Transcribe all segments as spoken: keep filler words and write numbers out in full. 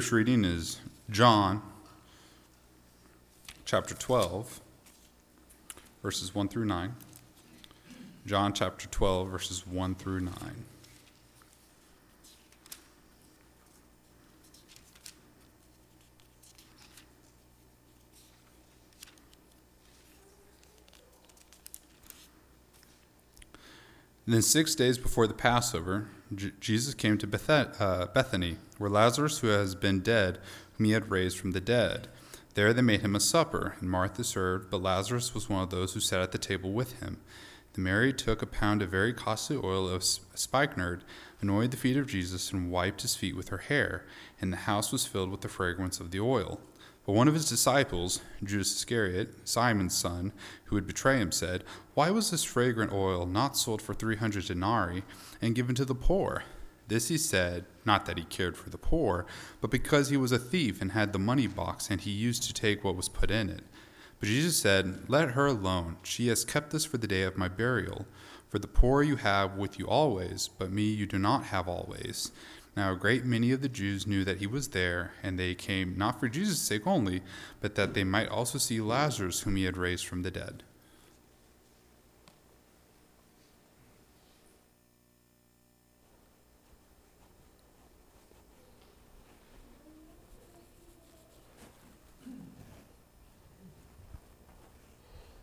scripture reading is John chapter twelve, verses one through nine. John chapter twelve, verses one through nine. Then six days before the Passover, J- Jesus came to Beth- uh, Bethany, where Lazarus, who has been dead, whom he had raised from the dead. There they made him a supper, and Martha served, but Lazarus was one of those who sat at the table with him. Then Mary took a pound of very costly oil of spikenard, anointed the feet of Jesus, and wiped his feet with her hair, and the house was filled with the fragrance of the oil. But one of his disciples, Judas Iscariot, Simon's son, who would betray him, said, "Why was this fragrant oil not sold for three hundred denarii and given to the poor?" This he said, not that he cared for the poor, but because he was a thief and had the money box, and he used to take what was put in it. But Jesus said, "Let her alone. She has kept this for the day of my burial. For the poor you have with you always, but me you do not have always." Now a great many of the Jews knew that he was there, and they came not for Jesus' sake only, but that they might also see Lazarus, whom he had raised from the dead.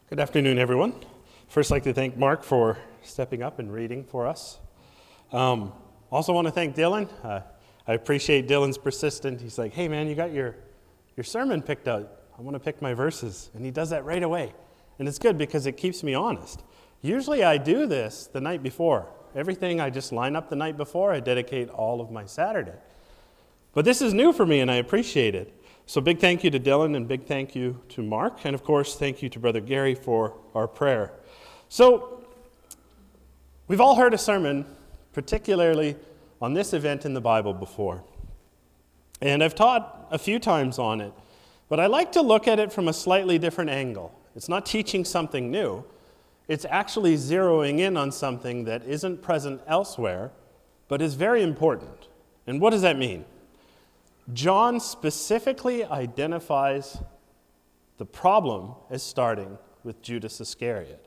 Good afternoon, everyone. First, I'd like to thank Mark for stepping up and reading for us. Um, Also want to thank Dylan. Uh, I appreciate Dylan's persistence. He's like, "Hey man, you got your, your sermon picked out. I want to pick my verses." And he does that right away. And it's good because it keeps me honest. Usually I do this the night before. Everything I just line up the night before. I dedicate all of my Saturday. But this is new for me and I appreciate it. So big thank you to Dylan and big thank you to Mark. And of course, thank you to Brother Gary for our prayer. So we've all heard a sermon particularly on this event in the Bible before. And I've taught a few times on it, but I like to look at it from a slightly different angle. It's not teaching something new. It's actually zeroing in on something that isn't present elsewhere, but is very important. And what does that mean? John specifically identifies the problem as starting with Judas Iscariot.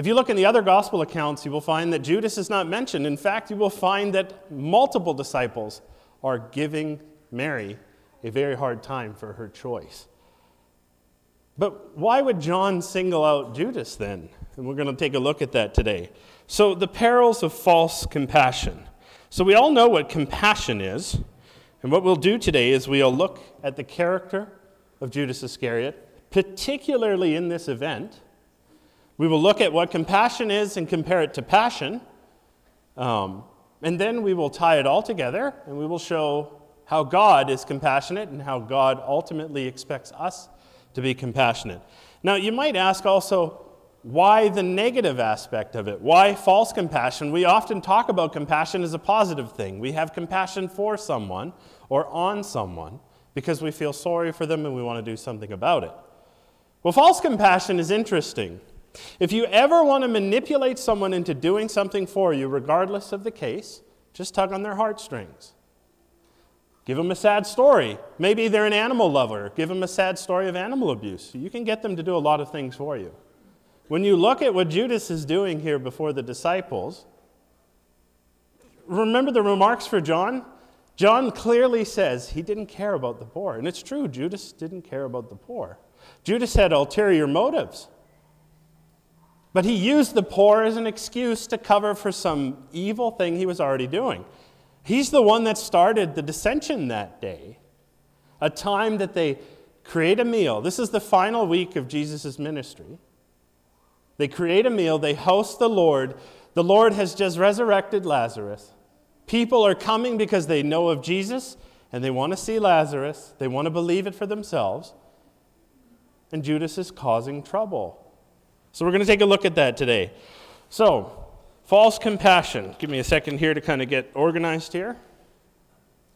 If you look in the other gospel accounts, you will find that Judas is not mentioned. In fact, you will find that multiple disciples are giving Mary a very hard time for her choice. But why would John single out Judas then? And we're going to take a look at that today. So the perils of false compassion. So we all know what compassion is. And what we'll do today is we'll look at the character of Judas Iscariot, particularly in this event. We will look at what compassion is and compare it to passion. Um, and then we will tie it all together and we will show how God is compassionate and how God ultimately expects us to be compassionate. Now, you might ask also, why the negative aspect of it? Why false compassion? We often talk about compassion as a positive thing. We have compassion for someone or on someone because we feel sorry for them and we want to do something about it. Well, false compassion is interesting. If you ever want to manipulate someone into doing something for you, regardless of the case, just tug on their heartstrings. Give them a sad story. Maybe they're an animal lover. Give them a sad story of animal abuse. You can get them to do a lot of things for you. When you look at what Judas is doing here before the disciples, remember the remarks for John? John clearly says he didn't care about the poor. And it's true, Judas didn't care about the poor. Judas had ulterior motives. But he used the poor as an excuse to cover for some evil thing he was already doing. He's the one that started the dissension that day, a time that they create a meal. This is the final week of Jesus' ministry. They create a meal. They host the Lord. The Lord has just resurrected Lazarus. People are coming because they know of Jesus, and they want to see Lazarus. They want to believe it for themselves. And Judas is causing trouble. So we're going to take a look at that today. So, false compassion. Give me a second here to kind of get organized here.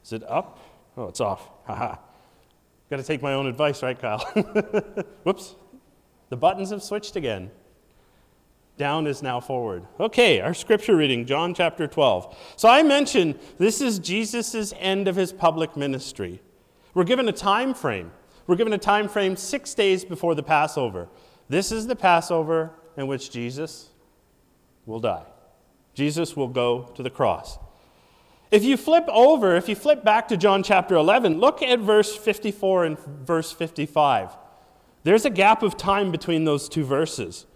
Is it up? Oh, it's off. Haha. Got to take my own advice, right, Kyle? Whoops. The buttons have switched again. Down is now forward. Okay, our scripture reading, John chapter twelve. So I mentioned this is Jesus' end of his public ministry. We're given a time frame. We're given a time frame six days before the Passover. This is the Passover in which Jesus will die. Jesus will go to the cross. If you flip over, if you flip back to John chapter eleven, look at verse fifty-four and verse fifty-five. There's a gap of time between those two verses.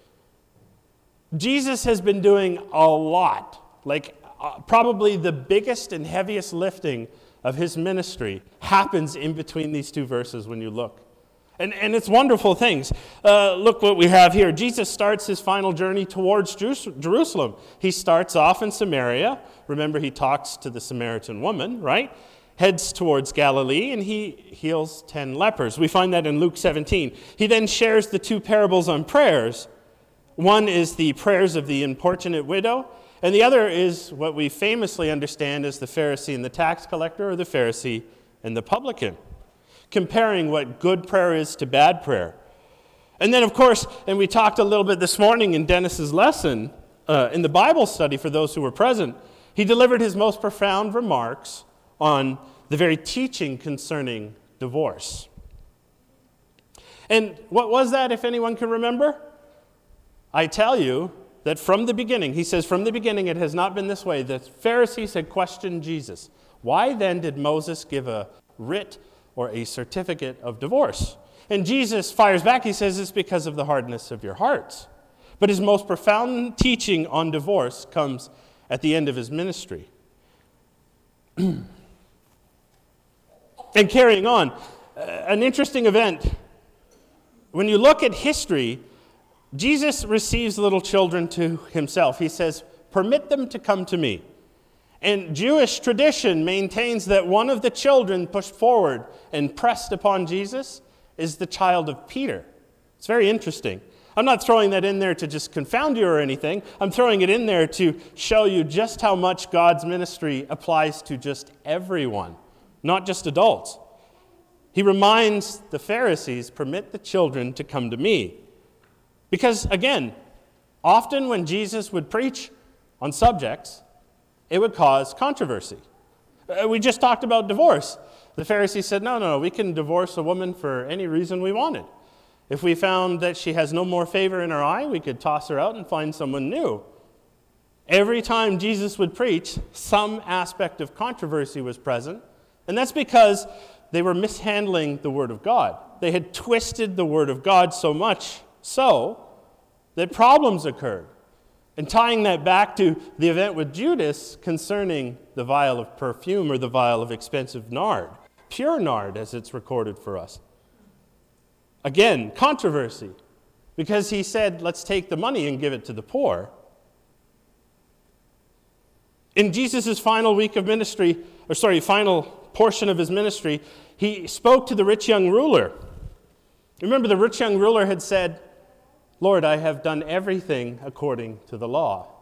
Jesus has been doing a lot, like uh, probably the biggest and heaviest lifting of his ministry happens in between these two verses when you look. And, and it's wonderful things. Uh, look what we have here. Jesus starts his final journey towards Jerusalem. He starts off in Samaria. Remember, he talks to the Samaritan woman, right? Heads towards Galilee, and he heals ten lepers. We find that in Luke seventeen. He then shares the two parables on prayers. One is the prayers of the importunate widow, and the other is what we famously understand as the Pharisee and the tax collector, or the Pharisee and the publican, comparing what good prayer is to bad prayer. And then, of course, and we talked a little bit this morning in Dennis's lesson, uh, in the Bible study for those who were present, he delivered his most profound remarks on the very teaching concerning divorce. And what was that, if anyone can remember? I tell you that from the beginning, he says, from the beginning it has not been this way. The Pharisees had questioned Jesus. Why then did Moses give a writ or a certificate of divorce? And Jesus fires back. He says, it's because of the hardness of your hearts. But his most profound teaching on divorce comes at the end of his ministry. And carrying on, an interesting event. When you look at history, Jesus receives little children to himself. He says, permit them to come to me. And Jewish tradition maintains that one of the children pushed forward and pressed upon Jesus is the child of Peter. It's very interesting. I'm not throwing that in there to just confound you or anything. I'm throwing it in there to show you just how much God's ministry applies to just everyone, not just adults. He reminds the Pharisees, permit the children to come to me. Because, again, often when Jesus would preach on subjects, it would cause controversy. We just talked about divorce. The Pharisees said, no, no, no, we can divorce a woman for any reason we wanted. If we found that she has no more favor in her eye, we could toss her out and find someone new. Every time Jesus would preach, some aspect of controversy was present, and that's because they were mishandling the Word of God. They had twisted the Word of God so much so that problems occurred. And tying that back to the event with Judas concerning the vial of perfume or the vial of expensive nard, pure nard as it's recorded for us. Again, controversy, because he said, let's take the money and give it to the poor. In Jesus' final week of ministry, or sorry, final portion of his ministry, he spoke to the rich young ruler. Remember, the rich young ruler had said, Lord, I have done everything according to the law.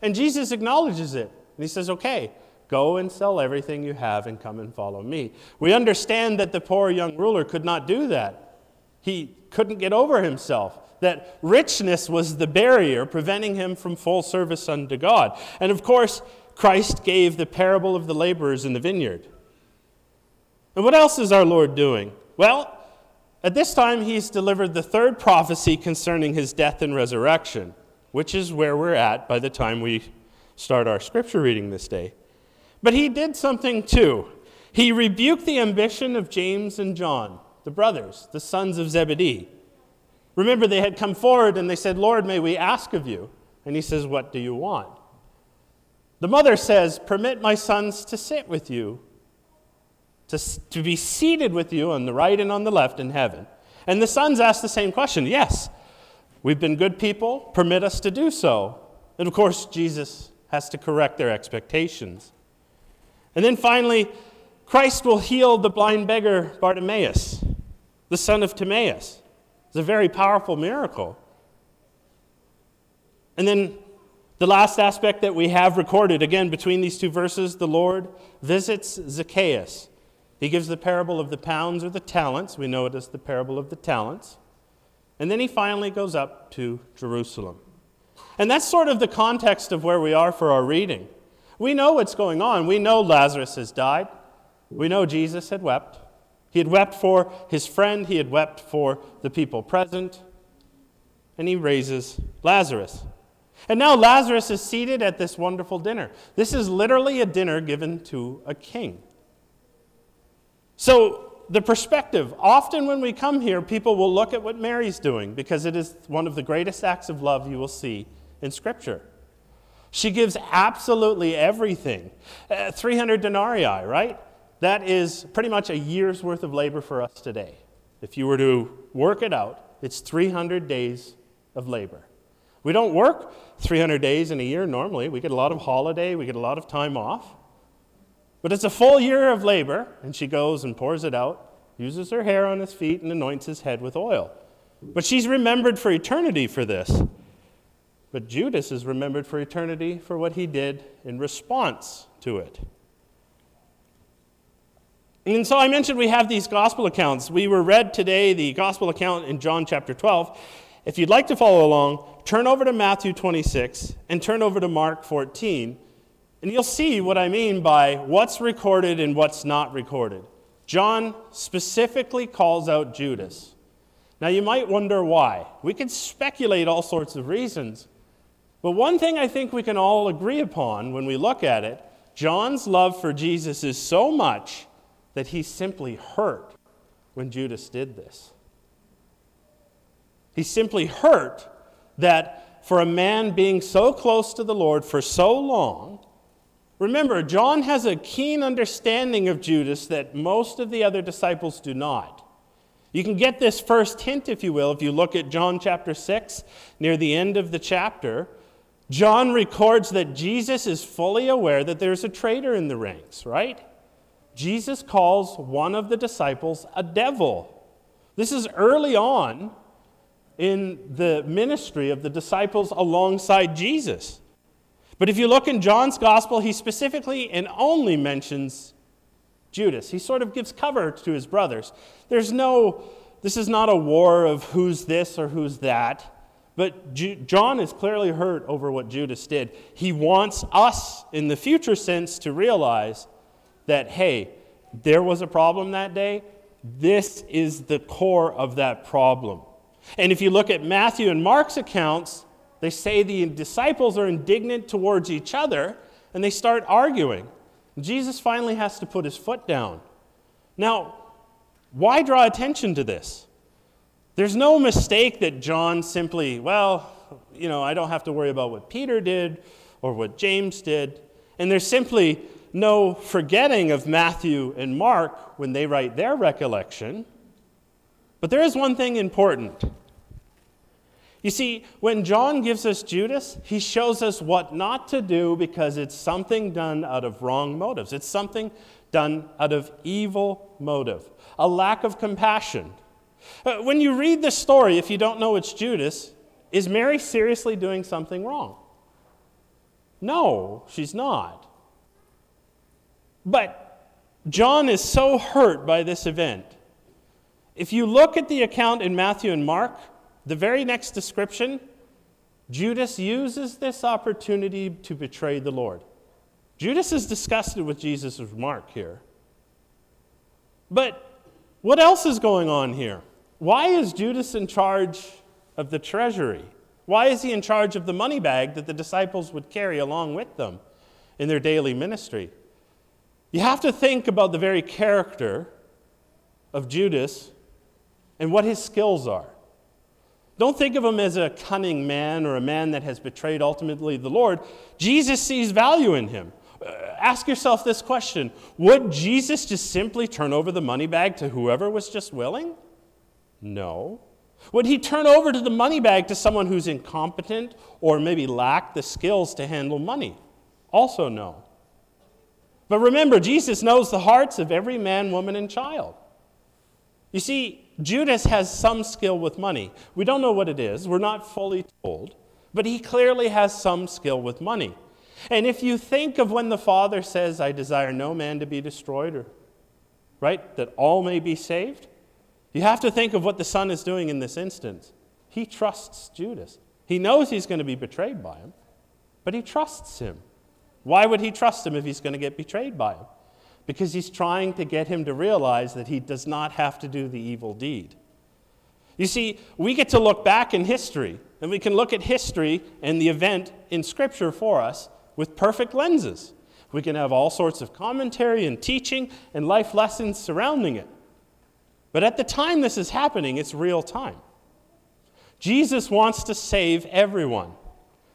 And Jesus acknowledges it. And he says, okay, go and sell everything you have and come and follow me. We understand that the poor young ruler could not do that. He couldn't get over himself. That richness was the barrier preventing him from full service unto God. And of course, Christ gave the parable of the laborers in the vineyard. And what else is our Lord doing? Well, at this time, he's delivered the third prophecy concerning his death and resurrection, which is where we're at by the time we start our scripture reading this day. But he did something too. He rebuked the ambition of James and John, the brothers, the sons of Zebedee. Remember, they had come forward and they said, Lord, may we ask of you? And he says, what do you want? The mother says, permit my sons to sit with you, To, to be seated with you on the right and on the left in heaven. And the sons asked the same question. Yes, we've been good people. Permit us to do so. And of course, Jesus has to correct their expectations. And then finally, Christ will heal the blind beggar Bartimaeus, the son of Timaeus. It's a very powerful miracle. And then the last aspect that we have recorded, again, between these two verses, the Lord visits Zacchaeus. He gives the parable of the pounds or the talents. We know it as the parable of the talents. And then he finally goes up to Jerusalem. And that's sort of the context of where we are for our reading. We know what's going on. We know Lazarus has died. We know Jesus had wept. He had wept for his friend. He had wept for the people present. And he raises Lazarus. And now Lazarus is seated at this wonderful dinner. This is literally a dinner given to a king. So the perspective, often when we come here, people will look at what Mary's doing because it is one of the greatest acts of love you will see in Scripture. She gives absolutely everything. Uh, three hundred denarii, right? That is pretty much a year's worth of labor for us today. If you were to work it out, it's three hundred days of labor. We don't work three hundred days in a year normally. We get a lot of holiday. We get a lot of time off. But it's a full year of labor, and she goes and pours it out, uses her hair on his feet, and anoints his head with oil. But she's remembered for eternity for this. But Judas is remembered for eternity for what he did in response to it. And so I mentioned we have these gospel accounts. We were read today the gospel account in John chapter twelve. If you'd like to follow along, turn over to Matthew twenty-six and turn over to Mark fourteen, and you'll see what I mean by what's recorded and what's not recorded. John specifically calls out Judas. Now you might wonder why. We could speculate all sorts of reasons, but one thing I think we can all agree upon when we look at it, John's love for Jesus is so much that he simply hurt when Judas did this. He's simply hurt that for a man being so close to the Lord for so long, remember, John has a keen understanding of Judas that most of the other disciples do not. You can get this first hint, if you will, if you look at John chapter six, near the end of the chapter. John records that Jesus is fully aware that there's a traitor in the ranks, right? Jesus calls one of the disciples a devil. This is early on in the ministry of the disciples alongside Jesus. But if you look in John's gospel, he specifically and only mentions Judas. He sort of gives cover to his brothers. There's no, this is not a war of who's this or who's that, but Ju- John is clearly hurt over what Judas did. He wants us in the future sense to realize that, hey, there was a problem that day. This is the core of that problem. And if you look at Matthew and Mark's accounts, they say the disciples are indignant towards each other, and they start arguing. Jesus finally has to put his foot down. Now, why draw attention to this? There's no mistake that John simply, well, you know, I don't have to worry about what Peter did or what James did. And there's simply no forgetting of Matthew and Mark when they write their recollection. But there is one thing important. You see, when John gives us Judas, he shows us what not to do because it's something done out of wrong motives. It's something done out of evil motive, a lack of compassion. When you read this story, if you don't know it's Judas, is Mary seriously doing something wrong? No, she's not. But John is so hurt by this event. If you look at the account in Matthew and Mark, the very next description, Judas uses this opportunity to betray the Lord. Judas is disgusted with Jesus' remark here. But what else is going on here? Why is Judas in charge of the treasury? Why is he in charge of the money bag that the disciples would carry along with them in their daily ministry? You have to think about the very character of Judas and what his skills are. Don't think of him as a cunning man or a man that has betrayed ultimately the Lord. Jesus sees value in him. Uh, ask yourself this question. Would Jesus just simply turn over the money bag to whoever was just willing? No. Would he turn over to the money bag to someone who's incompetent or maybe lacked the skills to handle money? Also no. But remember, Jesus knows the hearts of every man, woman, and child. You see, Judas has some skill with money. We don't know what it is. We're not fully told. But he clearly has some skill with money. And if you think of when the Father says, I desire no man to be destroyed, or right, that all may be saved, you have to think of what the Son is doing in this instance. He trusts Judas. He knows he's going to be betrayed by him, but he trusts him. Why would he trust him if he's going to get betrayed by him? because he's trying to get him to realize that he does not have to do the evil deed. You see, we get to look back in history, and we can look at history and the event in Scripture for us with perfect lenses. We can have all sorts of commentary and teaching and life lessons surrounding it. But at the time this is happening, it's real time. Jesus wants to save everyone.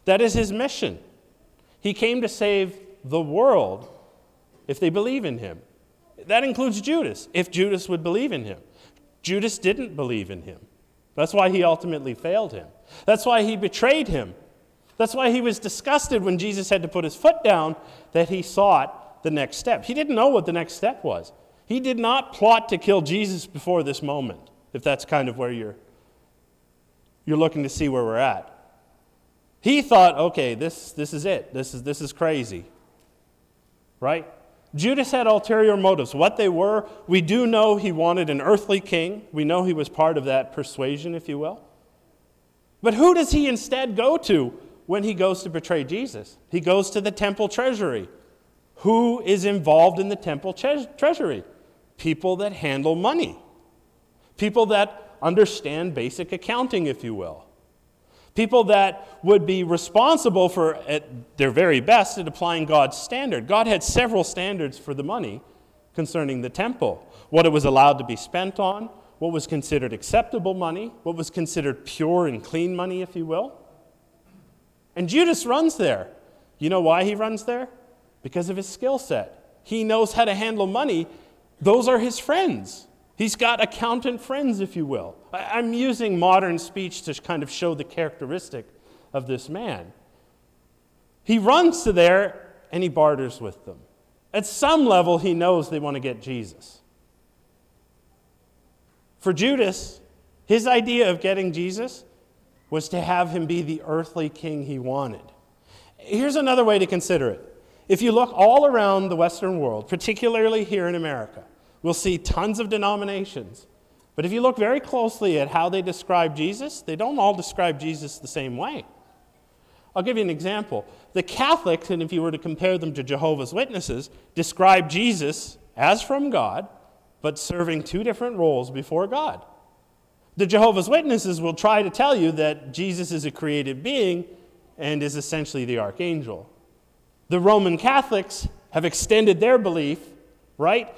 That is his mission. He came to save the world if they believe in him. That includes Judas, if Judas would believe in him. Judas didn't believe in him. That's why he ultimately failed him. That's why he betrayed him. That's why he was disgusted when Jesus had to put his foot down, that he sought the next step. He didn't know what the next step was. He did not plot to kill Jesus before this moment, if that's kind of where you're, you're looking to see where we're at. He thought, okay, this, this is it. This is, this is crazy, right? Judas had ulterior motives. What they were, we do know he wanted an earthly king. We know he was part of that persuasion, if you will. But who does he instead go to when he goes to betray Jesus? He goes to the temple treasury. Who is involved in the temple tre- treasury? People that handle money. People that understand basic accounting, if you will. People that would be responsible for, at their very best, at applying God's standard. God had several standards for the money concerning the temple. What it was allowed to be spent on, what was considered acceptable money, what was considered pure and clean money, if you will. And Judas runs there. You know why he runs there? Because of his skill set. He knows how to handle money. Those are his friends. He's got accountant friends, if you will. I'm using modern speech to kind of show the characteristic of this man. He runs to there, and he barters with them. At some level, he knows they want to get Jesus. For Judas, his idea of getting Jesus was to have him be the earthly king he wanted. Here's another way to consider it. If you look all around the Western world, particularly here in America, we'll see tons of denominations. But if you look very closely at how they describe Jesus, they don't all describe Jesus the same way. I'll give you an example. The Catholics, and if you were to compare them to Jehovah's Witnesses, describe Jesus as from God, but serving two different roles before God. The Jehovah's Witnesses will try to tell you that Jesus is a created being and is essentially the archangel. The Roman Catholics have extended their belief, right?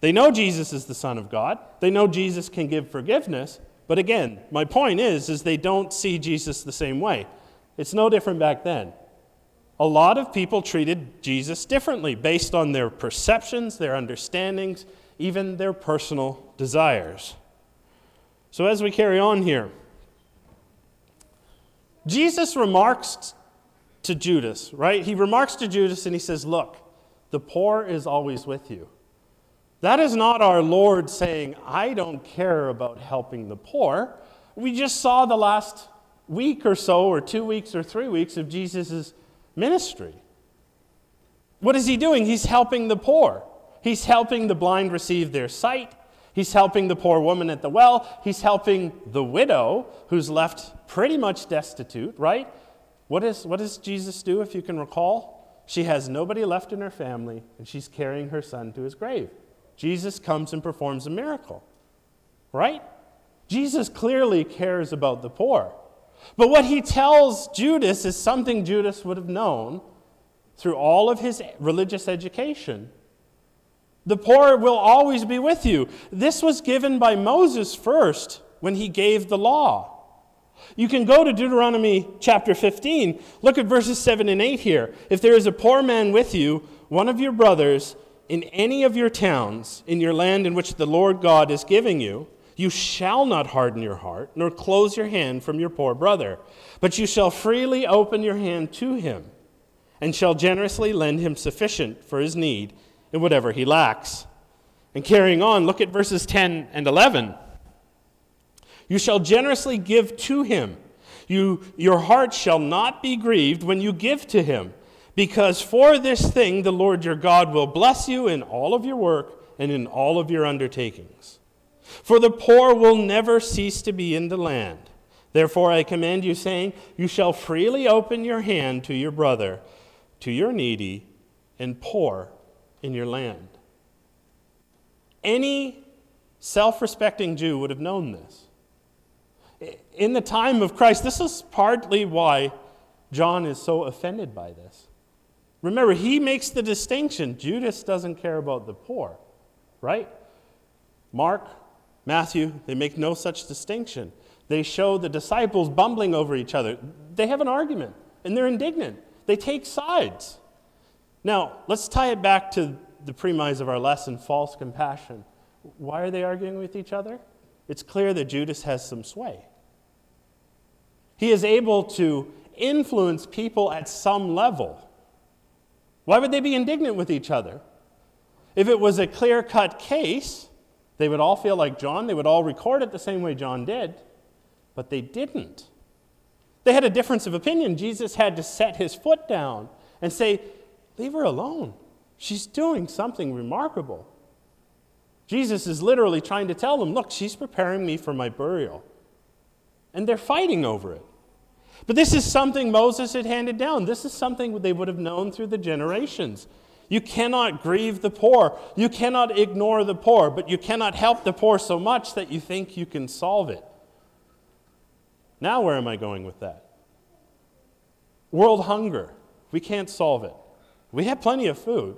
They know Jesus is the Son of God. They know Jesus can give forgiveness. But again, my point is, is they don't see Jesus the same way. It's no different back then. A lot of people treated Jesus differently based on their perceptions, their understandings, even their personal desires. So as we carry on here, Jesus remarks to Judas, right? He remarks to Judas and he says, look, the poor is always with you. That is not our Lord saying, I don't care about helping the poor. We just saw the last week or so, or two weeks or three weeks of Jesus' ministry. What is he doing? He's helping the poor. He's helping the blind receive their sight. He's helping the poor woman at the well. He's helping the widow who's left pretty much destitute, right? What is, what does Jesus do, if you can recall? She has nobody left in her family, and she's carrying her son to his grave. Jesus comes and performs a miracle, right? Jesus clearly cares about the poor. But what he tells Judas is something Judas would have known through all of his religious education. The poor will always be with you. This was given by Moses first when he gave the law. You can go to Deuteronomy chapter fifteen. Look at verses seven and eight here. If there is a poor man with you, one of your brothers, in any of your towns, in your land in which the Lord God is giving you, you shall not harden your heart, nor close your hand from your poor brother, but you shall freely open your hand to him, and shall generously lend him sufficient for his need in whatever he lacks. And carrying on, look at verses ten and eleven. You shall generously give to him. You, your heart shall not be grieved when you give to him, because for this thing the Lord your God will bless you in all of your work and in all of your undertakings. For the poor will never cease to be in the land. Therefore I command you, saying, you shall freely open your hand to your brother, to your needy and poor in your land. Any self-respecting Jew would have known this. In the time of Christ, this is partly why John is so offended by this. Remember, he makes the distinction. Judas doesn't care about the poor, right? Mark, Matthew, they make no such distinction. They show the disciples bumbling over each other. They have an argument, and they're indignant. They take sides. Now, let's tie it back to the premise of our lesson, false compassion. Why are they arguing with each other? It's clear that Judas has some sway. He is able to influence people at some level. Why would they be indignant with each other? If it was a clear-cut case, they would all feel like John. They would all record it the same way John did, but they didn't. They had a difference of opinion. Jesus had to set his foot down and say, leave her alone. She's doing something remarkable. Jesus is literally trying to tell them, look, she's preparing me for my burial. And they're fighting over it. But this is something Moses had handed down. This is something they would have known through the generations. You cannot grieve the poor. You cannot ignore the poor, but you cannot help the poor so much that you think you can solve it. Now where am I going with that? World hunger. We can't solve it. We have plenty of food.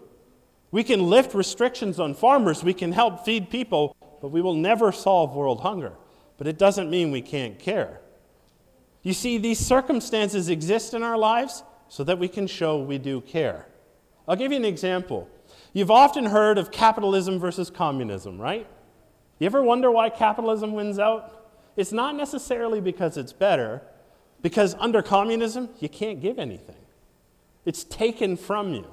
We can lift restrictions on farmers. We can help feed people, but we will never solve world hunger. But it doesn't mean we can't care. You see, these circumstances exist in our lives so that we can show we do care. I'll give you an example. You've often heard of capitalism versus communism, right? You ever wonder why capitalism wins out? It's not necessarily because it's better, because under communism, you can't give anything. It's taken from you.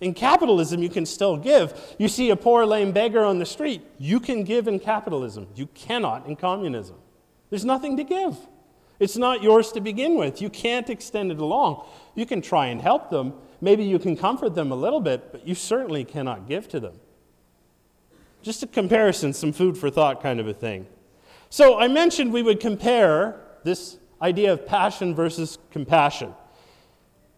In capitalism, you can still give. You see a poor, lame beggar on the street, you can give in capitalism. You cannot in communism. There's nothing to give. It's not yours to begin with. You can't extend it along. You can try and help them. Maybe you can comfort them a little bit, but you certainly cannot give to them. Just a comparison, some food for thought kind of a thing. So I mentioned we would compare this idea of passion versus compassion.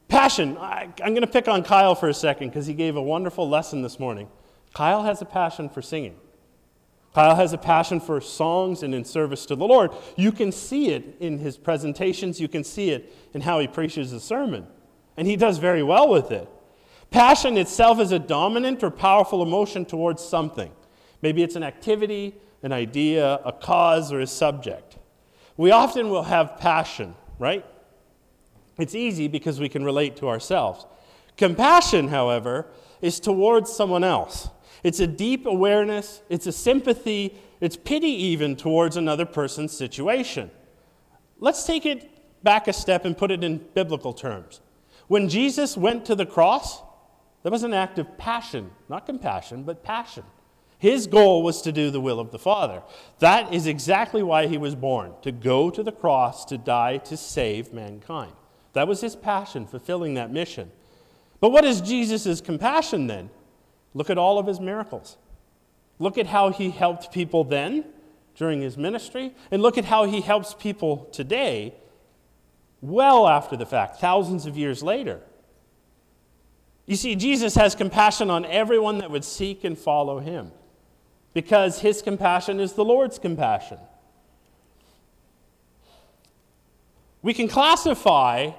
Passion, I, I'm going to pick on Kyle for a second because he gave a wonderful lesson this morning. Kyle has a passion for singing. Kyle has a passion for songs and in service to the Lord. You can see it in his presentations. You can see it in how he preaches the sermon. And he does very well with it. Passion itself is a dominant or powerful emotion towards something. Maybe it's an activity, an idea, a cause, or a subject. We often will have passion, right? It's easy because we can relate to ourselves. Compassion, however, is towards someone else. It's a deep awareness, it's a sympathy, it's pity even towards another person's situation. Let's take it back a step and put it in biblical terms. When Jesus went to the cross, that was an act of passion, not compassion, but passion. His goal was to do the will of the Father. That is exactly why he was born, to go to the cross, to die, to save mankind. That was his passion, fulfilling that mission. But what is Jesus' compassion then? Look at all of his miracles. Look at how he helped people then, during his ministry, and look at how he helps people today, well after the fact, thousands of years later. You see, Jesus has compassion on everyone that would seek and follow him, because his compassion is the Lord's compassion. We can classify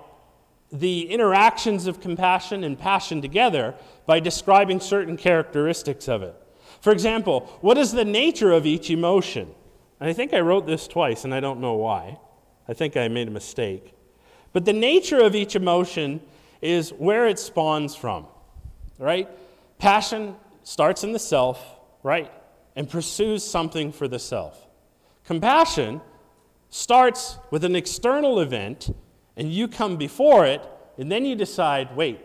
the interactions of compassion and passion together by describing certain characteristics of it. For example, what is the nature of each emotion? And I think I wrote this twice, and I don't know why. I think I made a mistake. But the nature of each emotion is where it spawns from, right? Passion starts in the self, right, and pursues something for the self. Compassion starts with an external event, and you come before it, and then you decide, wait,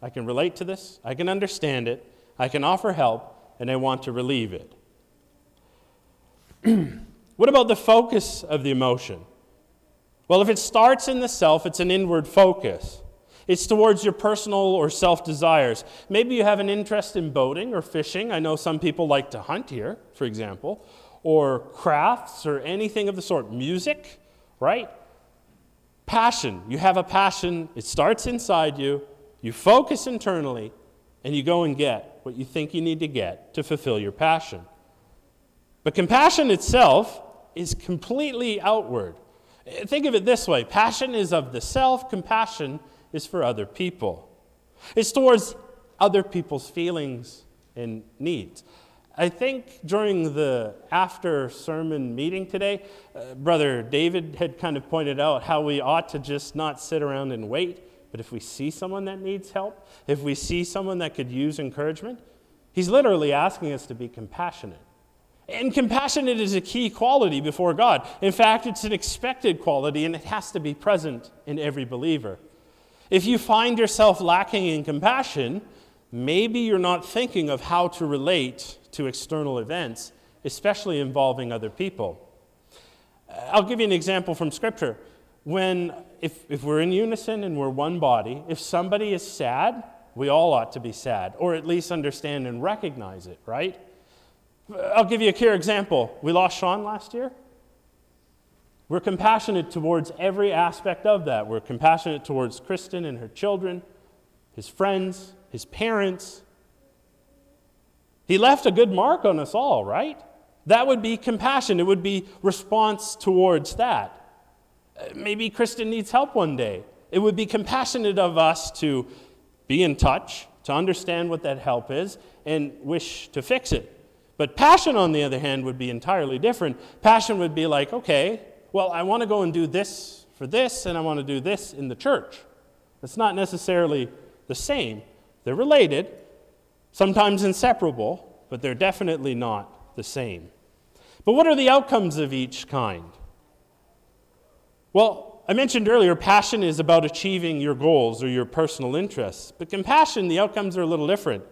I can relate to this, I can understand it, I can offer help, and I want to relieve it. What about the focus of the emotion? Well, if it starts in the self, it's an inward focus. It's towards your personal or self-desires. Maybe you have an interest in boating or fishing. I know some people like to hunt here, for example, or crafts or anything of the sort. Music, right? Passion. You have a passion. It starts inside you. You focus internally, and you go and get what you think you need to get to fulfill your passion. But compassion itself is completely outward. Think of it this way. Passion is of the self. Compassion is for other people. It's towards other people's feelings and needs. I think during the after sermon meeting today, uh, Brother David had kind of pointed out how we ought to just not sit around and wait. But if we see someone that needs help, if we see someone that could use encouragement, he's literally asking us to be compassionate. And compassionate is a key quality before God. In fact, it's an expected quality, and it has to be present in every believer. If you find yourself lacking in compassion, maybe you're not thinking of how to relate to external events, especially involving other people. I'll give you an example from Scripture. When, if, if we're in unison and we're one body, if somebody is sad, we all ought to be sad, or at least understand and recognize it, right? I'll give you a clear example. We lost Sean last year. We're compassionate towards every aspect of that. We're compassionate towards Kristen and her children, his friends, his parents. He left a good mark on us all, right? That would be compassion. It would be response towards that. Maybe Kristen needs help one day. It would be compassionate of us to be in touch, to understand what that help is, and wish to fix it. But passion, on the other hand, would be entirely different. Passion would be like, okay, well, I want to go and do this for this, and I want to do this in the church. It's not necessarily the same. They're related, sometimes inseparable, but they're definitely not the same. But what are the outcomes of each kind? Well, I mentioned earlier, passion is about achieving your goals or your personal interests. But compassion, the outcomes are a little different.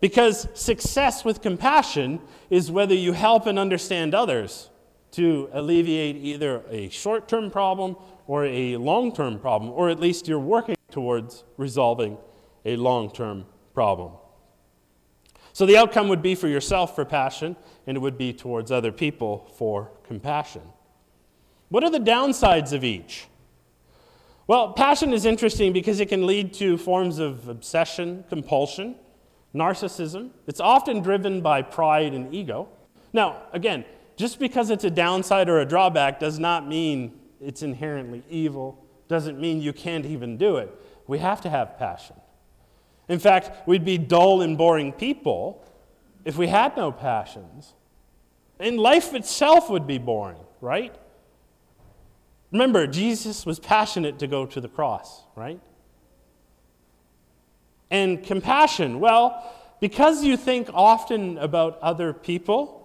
Because success with compassion is whether you help and understand others to alleviate either a short-term problem or a long-term problem, or at least you're working towards resolving a long-term problem. So the outcome would be for yourself for passion, and it would be towards other people for compassion. What are the downsides of each? Well, passion is interesting because it can lead to forms of obsession, compulsion, narcissism. It's often driven by pride and ego. Now, again, just because it's a downside or a drawback does not mean it's inherently evil, doesn't mean you can't even do it. We have to have passion. In fact, we'd be dull and boring people if we had no passions. And life itself would be boring, right? Remember, Jesus was passionate to go to the cross, right? And compassion, well, because you think often about other people,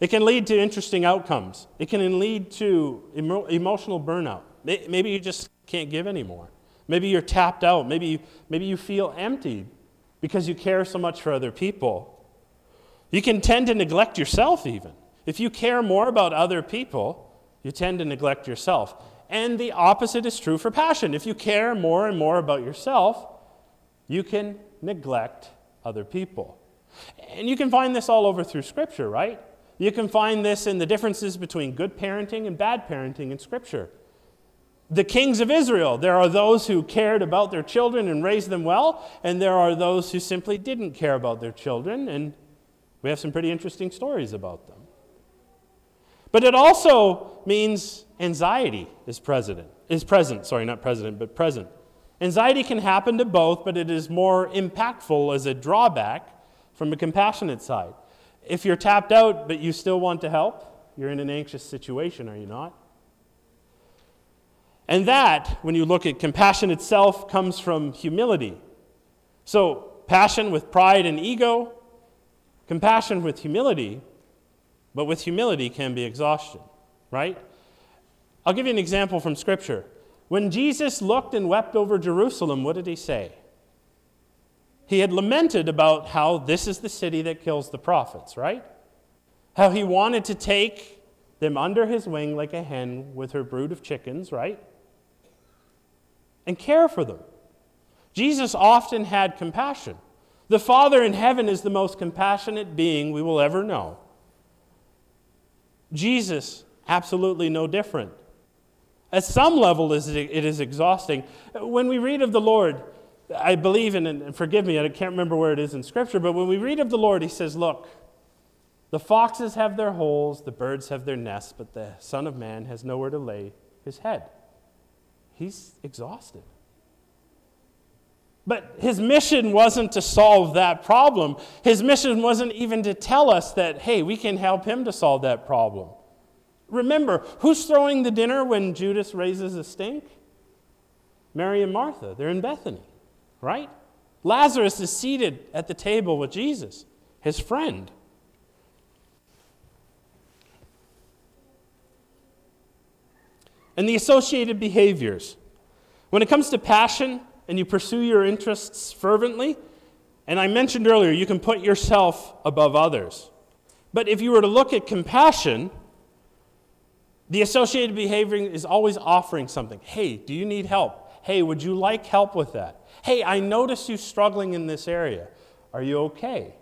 it can lead to interesting outcomes. It can lead to emo- emotional burnout. Maybe you just can't give anymore. Maybe you're tapped out. Maybe you, maybe you feel empty because you care so much for other people. You can tend to neglect yourself even. If you care more about other people, you tend to neglect yourself. And the opposite is true for passion. If you care more and more about yourself, you can neglect other people. And you can find this all over through Scripture, right? You can find this in the differences between good parenting and bad parenting in Scripture. The kings of Israel, there are those who cared about their children and raised them well, and there are those who simply didn't care about their children, and we have some pretty interesting stories about them. But it also means anxiety is present. Is present, sorry, not president, but present. Anxiety can happen to both, but it is more impactful as a drawback from a compassionate side. If you're tapped out, but you still want to help, you're in an anxious situation, are you not? And that, when you look at compassion itself, comes from humility. So passion with pride and ego, compassion with humility, but with humility can be exhaustion, right? I'll give you an example from Scripture. When Jesus looked and wept over Jerusalem, what did he say? He had lamented about how this is the city that kills the prophets, right? How he wanted to take them under his wing like a hen with her brood of chickens, right? And care for them. Jesus often had compassion. The Father in heaven is the most compassionate being we will ever know. Jesus, absolutely no different. At some level, it is exhausting. When we read of the Lord, I believe, in, and forgive me, I can't remember where it is in Scripture, but when we read of the Lord, he says, look, the foxes have their holes, the birds have their nests, but the Son of Man has nowhere to lay his head. He's exhausted. But his mission wasn't to solve that problem. His mission wasn't even to tell us that, hey, we can help him to solve that problem. Remember, who's throwing the dinner when Judas raises a stink? Mary and Martha. They're in Bethany, right? Lazarus is seated at the table with Jesus, his friend. And the associated behaviors. When it comes to passion, and you pursue your interests fervently, and I mentioned earlier, you can put yourself above others. But if you were to look at compassion, the associated behavior is always offering something. Hey, do you need help? Hey, would you like help with that? Hey, I notice you struggling in this area. Are you okay?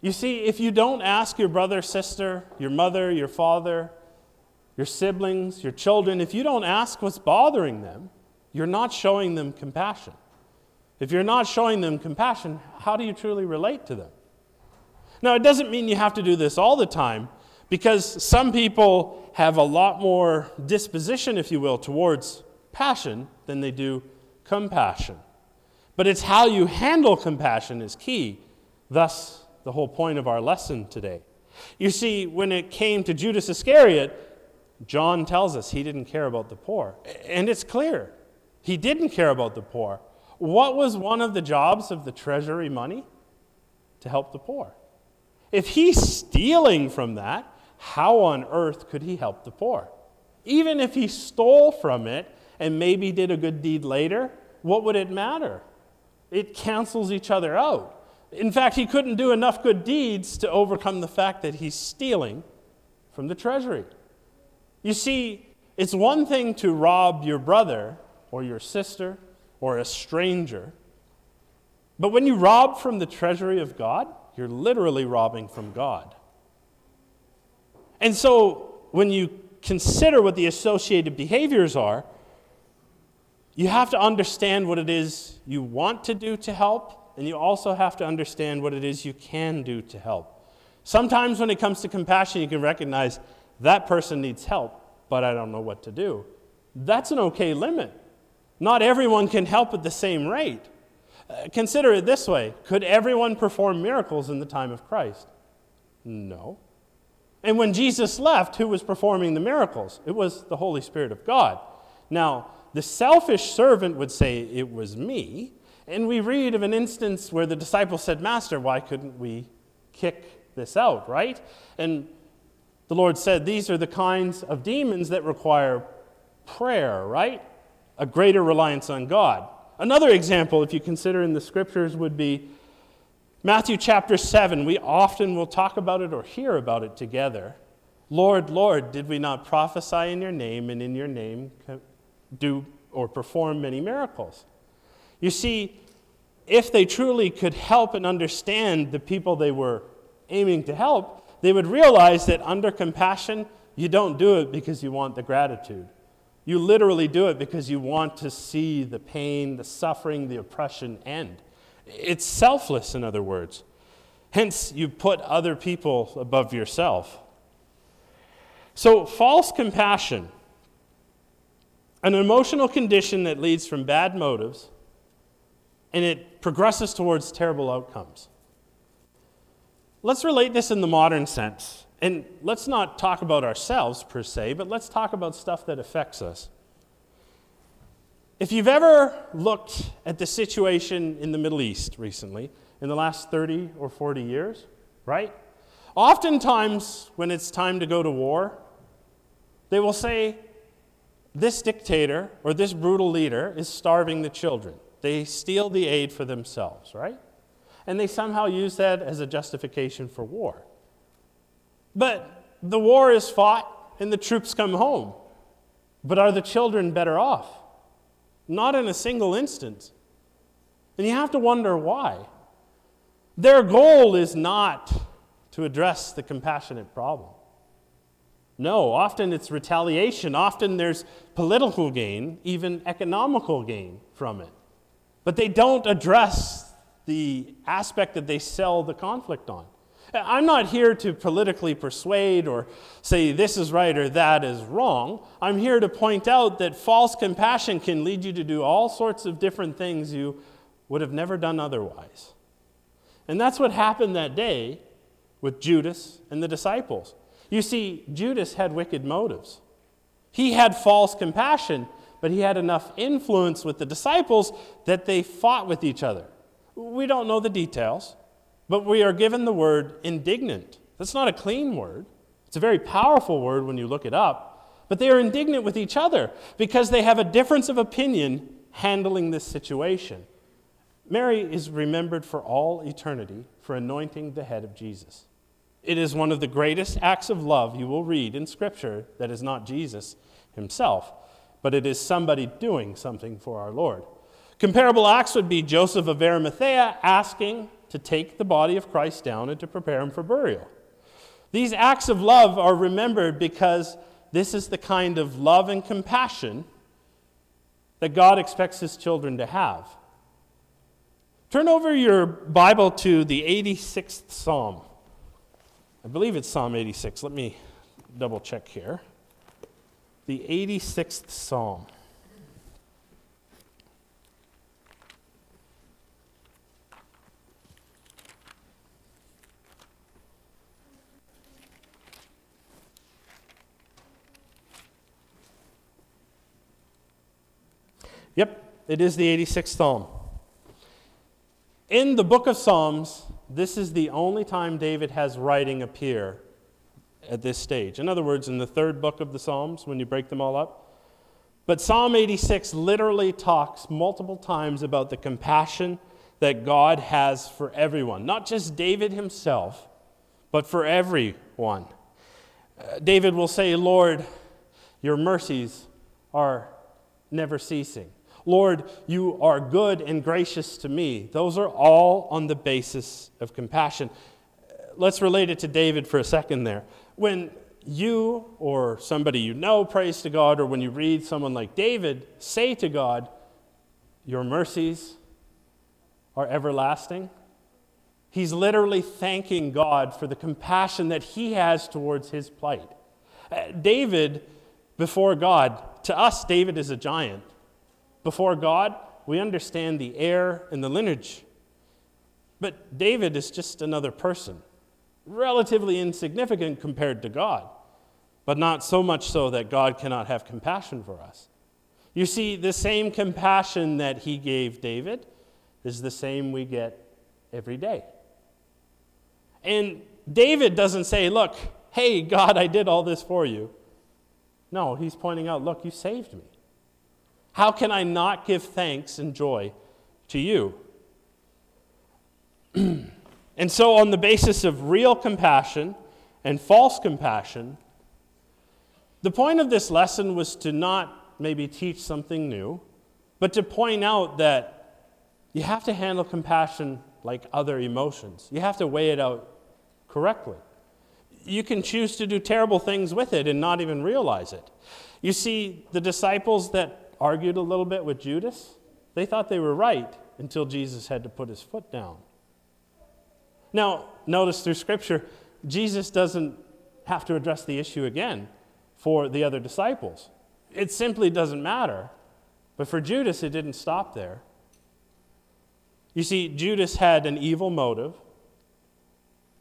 You see, if you don't ask your brother, sister, your mother, your father, your siblings, your children, if you don't ask what's bothering them, you're not showing them compassion. If you're not showing them compassion, how do you truly relate to them? Now, it doesn't mean you have to do this all the time, because some people have a lot more disposition, if you will, towards passion than they do compassion. But it's how you handle compassion is key, thus the whole point of our lesson today. You see, when it came to Judas Iscariot, John tells us he didn't care about the poor, and it's clear. He didn't care about the poor. What was one of the jobs of the treasury money? To help the poor. If he's stealing from that, how on earth could he help the poor? Even if he stole from it and maybe did a good deed later, what would it matter? It cancels each other out. In fact, he couldn't do enough good deeds to overcome the fact that he's stealing from the treasury. You see, it's one thing to rob your brother or your sister, or a stranger. But when you rob from the treasury of God, you're literally robbing from God. And so, when you consider what the associated behaviors are, you have to understand what it is you want to do to help, and you also have to understand what it is you can do to help. Sometimes when it comes to compassion, you can recognize, that person needs help, but I don't know what to do. That's an okay limit. Not everyone can help at the same rate. Uh, consider it this way. Could everyone perform miracles in the time of Christ? No. And when Jesus left, who was performing the miracles? It was the Holy Spirit of God. Now, the selfish servant would say, it was me. And we read of an instance where the disciples said, Master, why couldn't we kick this out, right? And the Lord said, these are the kinds of demons that require prayer, right? A greater reliance on God. Another example, if you consider in the Scriptures, would be Matthew chapter seven. We often will talk about it or hear about it together. Lord, Lord, did we not prophesy in your name, and in your name do or perform many miracles? You see, if they truly could help and understand the people they were aiming to help, they would realize that under compassion, you don't do it because you want the gratitude. You literally do it because you want to see the pain, the suffering, the oppression end. It's selfless, in other words. Hence, you put other people above yourself. So, false compassion, an emotional condition that leads from bad motives, and it progresses towards terrible outcomes. Let's relate this in the modern sense. And let's not talk about ourselves, per se, but let's talk about stuff that affects us. If you've ever looked at the situation in the Middle East recently, in the last thirty or forty years, right? Oftentimes, when it's time to go to war, they will say, this dictator or this brutal leader is starving the children. They steal the aid for themselves, right? And they somehow use that as a justification for war. But the war is fought and the troops come home. But are the children better off? Not in a single instance. And you have to wonder why. Their goal is not to address the compassionate problem. No, often it's retaliation. Often there's political gain, even economical gain from it. But they don't address the aspect that they sell the conflict on. I'm not here to politically persuade or say this is right or that is wrong. I'm here to point out that false compassion can lead you to do all sorts of different things you would have never done otherwise. And that's what happened that day with Judas and the disciples. You see, Judas had wicked motives. He had false compassion, but he had enough influence with the disciples that they fought with each other. We don't know the details, but we are given the word indignant. That's not a clean word. It's a very powerful word when you look it up. But they are indignant with each other because they have a difference of opinion handling this situation. Mary is remembered for all eternity for anointing the head of Jesus. It is one of the greatest acts of love you will read in Scripture that is not Jesus himself, but it is somebody doing something for our Lord. Comparable acts would be Joseph of Arimathea asking to take the body of Christ down and to prepare him for burial. These acts of love are remembered because this is the kind of love and compassion that God expects his children to have. Turn over your Bible to the eighty-sixth Psalm. I believe it's Psalm eighty-six. Let me double check here. The eighty-sixth Psalm. Yep, it is the eighty-sixth Psalm. In the book of Psalms, this is the only time David has writing appear at this stage. In other words, in the third book of the Psalms, when you break them all up. But Psalm eighty-six literally talks multiple times about the compassion that God has for everyone. Not just David himself, but for everyone. Uh, David will say, Lord, your mercies are never ceasing. Lord, you are good and gracious to me. Those are all on the basis of compassion. Let's relate it to David for a second there. When you or somebody you know prays to God, or when you read someone like David say to God, your mercies are everlasting, he's literally thanking God for the compassion that he has towards his plight. David, before God, to us, David is a giant. Before God, we understand the heir and the lineage. But David is just another person, relatively insignificant compared to God, but not so much so that God cannot have compassion for us. You see, the same compassion that he gave David is the same we get every day. And David doesn't say, look, hey, God, I did all this for you. No, he's pointing out, look, you saved me. How can I not give thanks and joy to you? And so on the basis of real compassion and false compassion, the point of this lesson was to not maybe teach something new, but to point out that you have to handle compassion like other emotions. You have to weigh it out correctly. You can choose to do terrible things with it and not even realize it. You see, the disciples that argued a little bit with Judas, they thought they were right until Jesus had to put his foot down. Now, notice through Scripture, Jesus doesn't have to address the issue again for the other disciples. It simply doesn't matter. But for Judas, it didn't stop there. You see, Judas had an evil motive,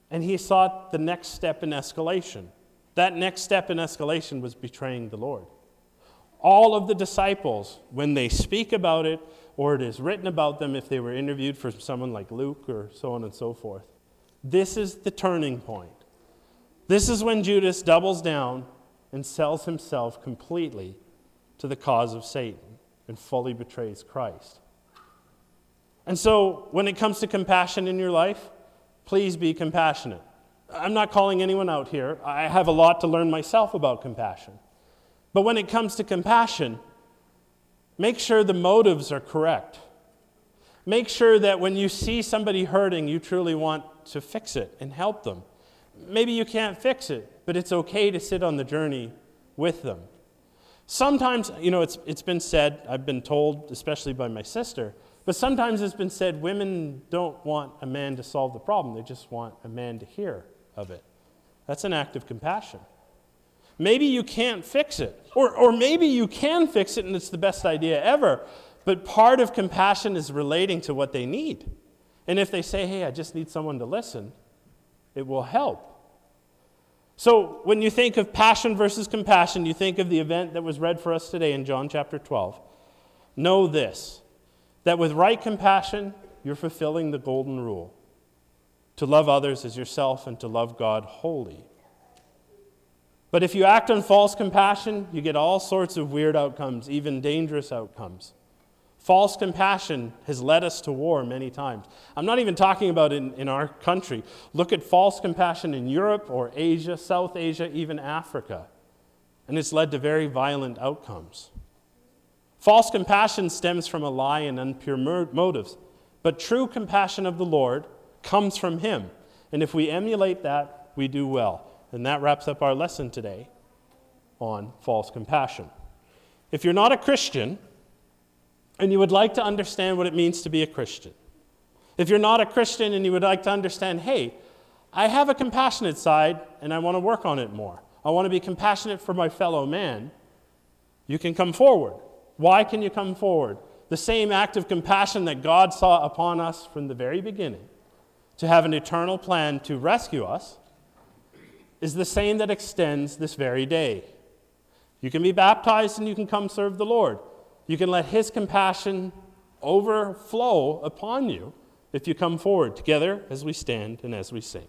and he sought the next step in escalation. That next step in escalation was betraying the Lord. All of the disciples, when they speak about it, or it is written about them if they were interviewed for someone like Luke or so on and so forth, this is the turning point. This is when Judas doubles down and sells himself completely to the cause of Satan and fully betrays Christ. And so when it comes to compassion in your life, please be compassionate. I'm not calling anyone out here. I have a lot to learn myself about compassion. But when it comes to compassion, make sure the motives are correct. Make sure that when you see somebody hurting, you truly want to fix it and help them. Maybe you can't fix it, but it's okay to sit on the journey with them. Sometimes, you know, it's it's been said, I've been told, especially by my sister, But sometimes it's been said women don't want a man to solve the problem. They just want a man to hear of it. That's an act of compassion. Maybe you can't fix it. Or, or maybe you can fix it and it's the best idea ever. But part of compassion is relating to what they need. And if they say, hey, I just need someone to listen, it will help. So when you think of passion versus compassion, you think of the event that was read for us today in John chapter twelve. Know this, that with right compassion, you're fulfilling the golden rule, to love others as yourself and to love God wholly. But if you act on false compassion, you get all sorts of weird outcomes, even dangerous outcomes. False compassion has led us to war many times. I'm not even talking about in, in our country. Look at false compassion in Europe or Asia, South Asia, even Africa. And it's led to very violent outcomes. False compassion stems from a lie and impure motives. But true compassion of the Lord comes from Him. And if we emulate that, we do well. And that wraps up our lesson today on false compassion. If you're not a Christian and you would like to understand what it means to be a Christian, if you're not a Christian and you would like to understand, hey, I have a compassionate side and I want to work on it more, I want to be compassionate for my fellow man, you can come forward. Why can you come forward? The same act of compassion that God saw upon us from the very beginning to have an eternal plan to rescue us is the same that extends this very day. You can be baptized and you can come serve the Lord. You can let His compassion overflow upon you if you come forward together as we stand and as we sing.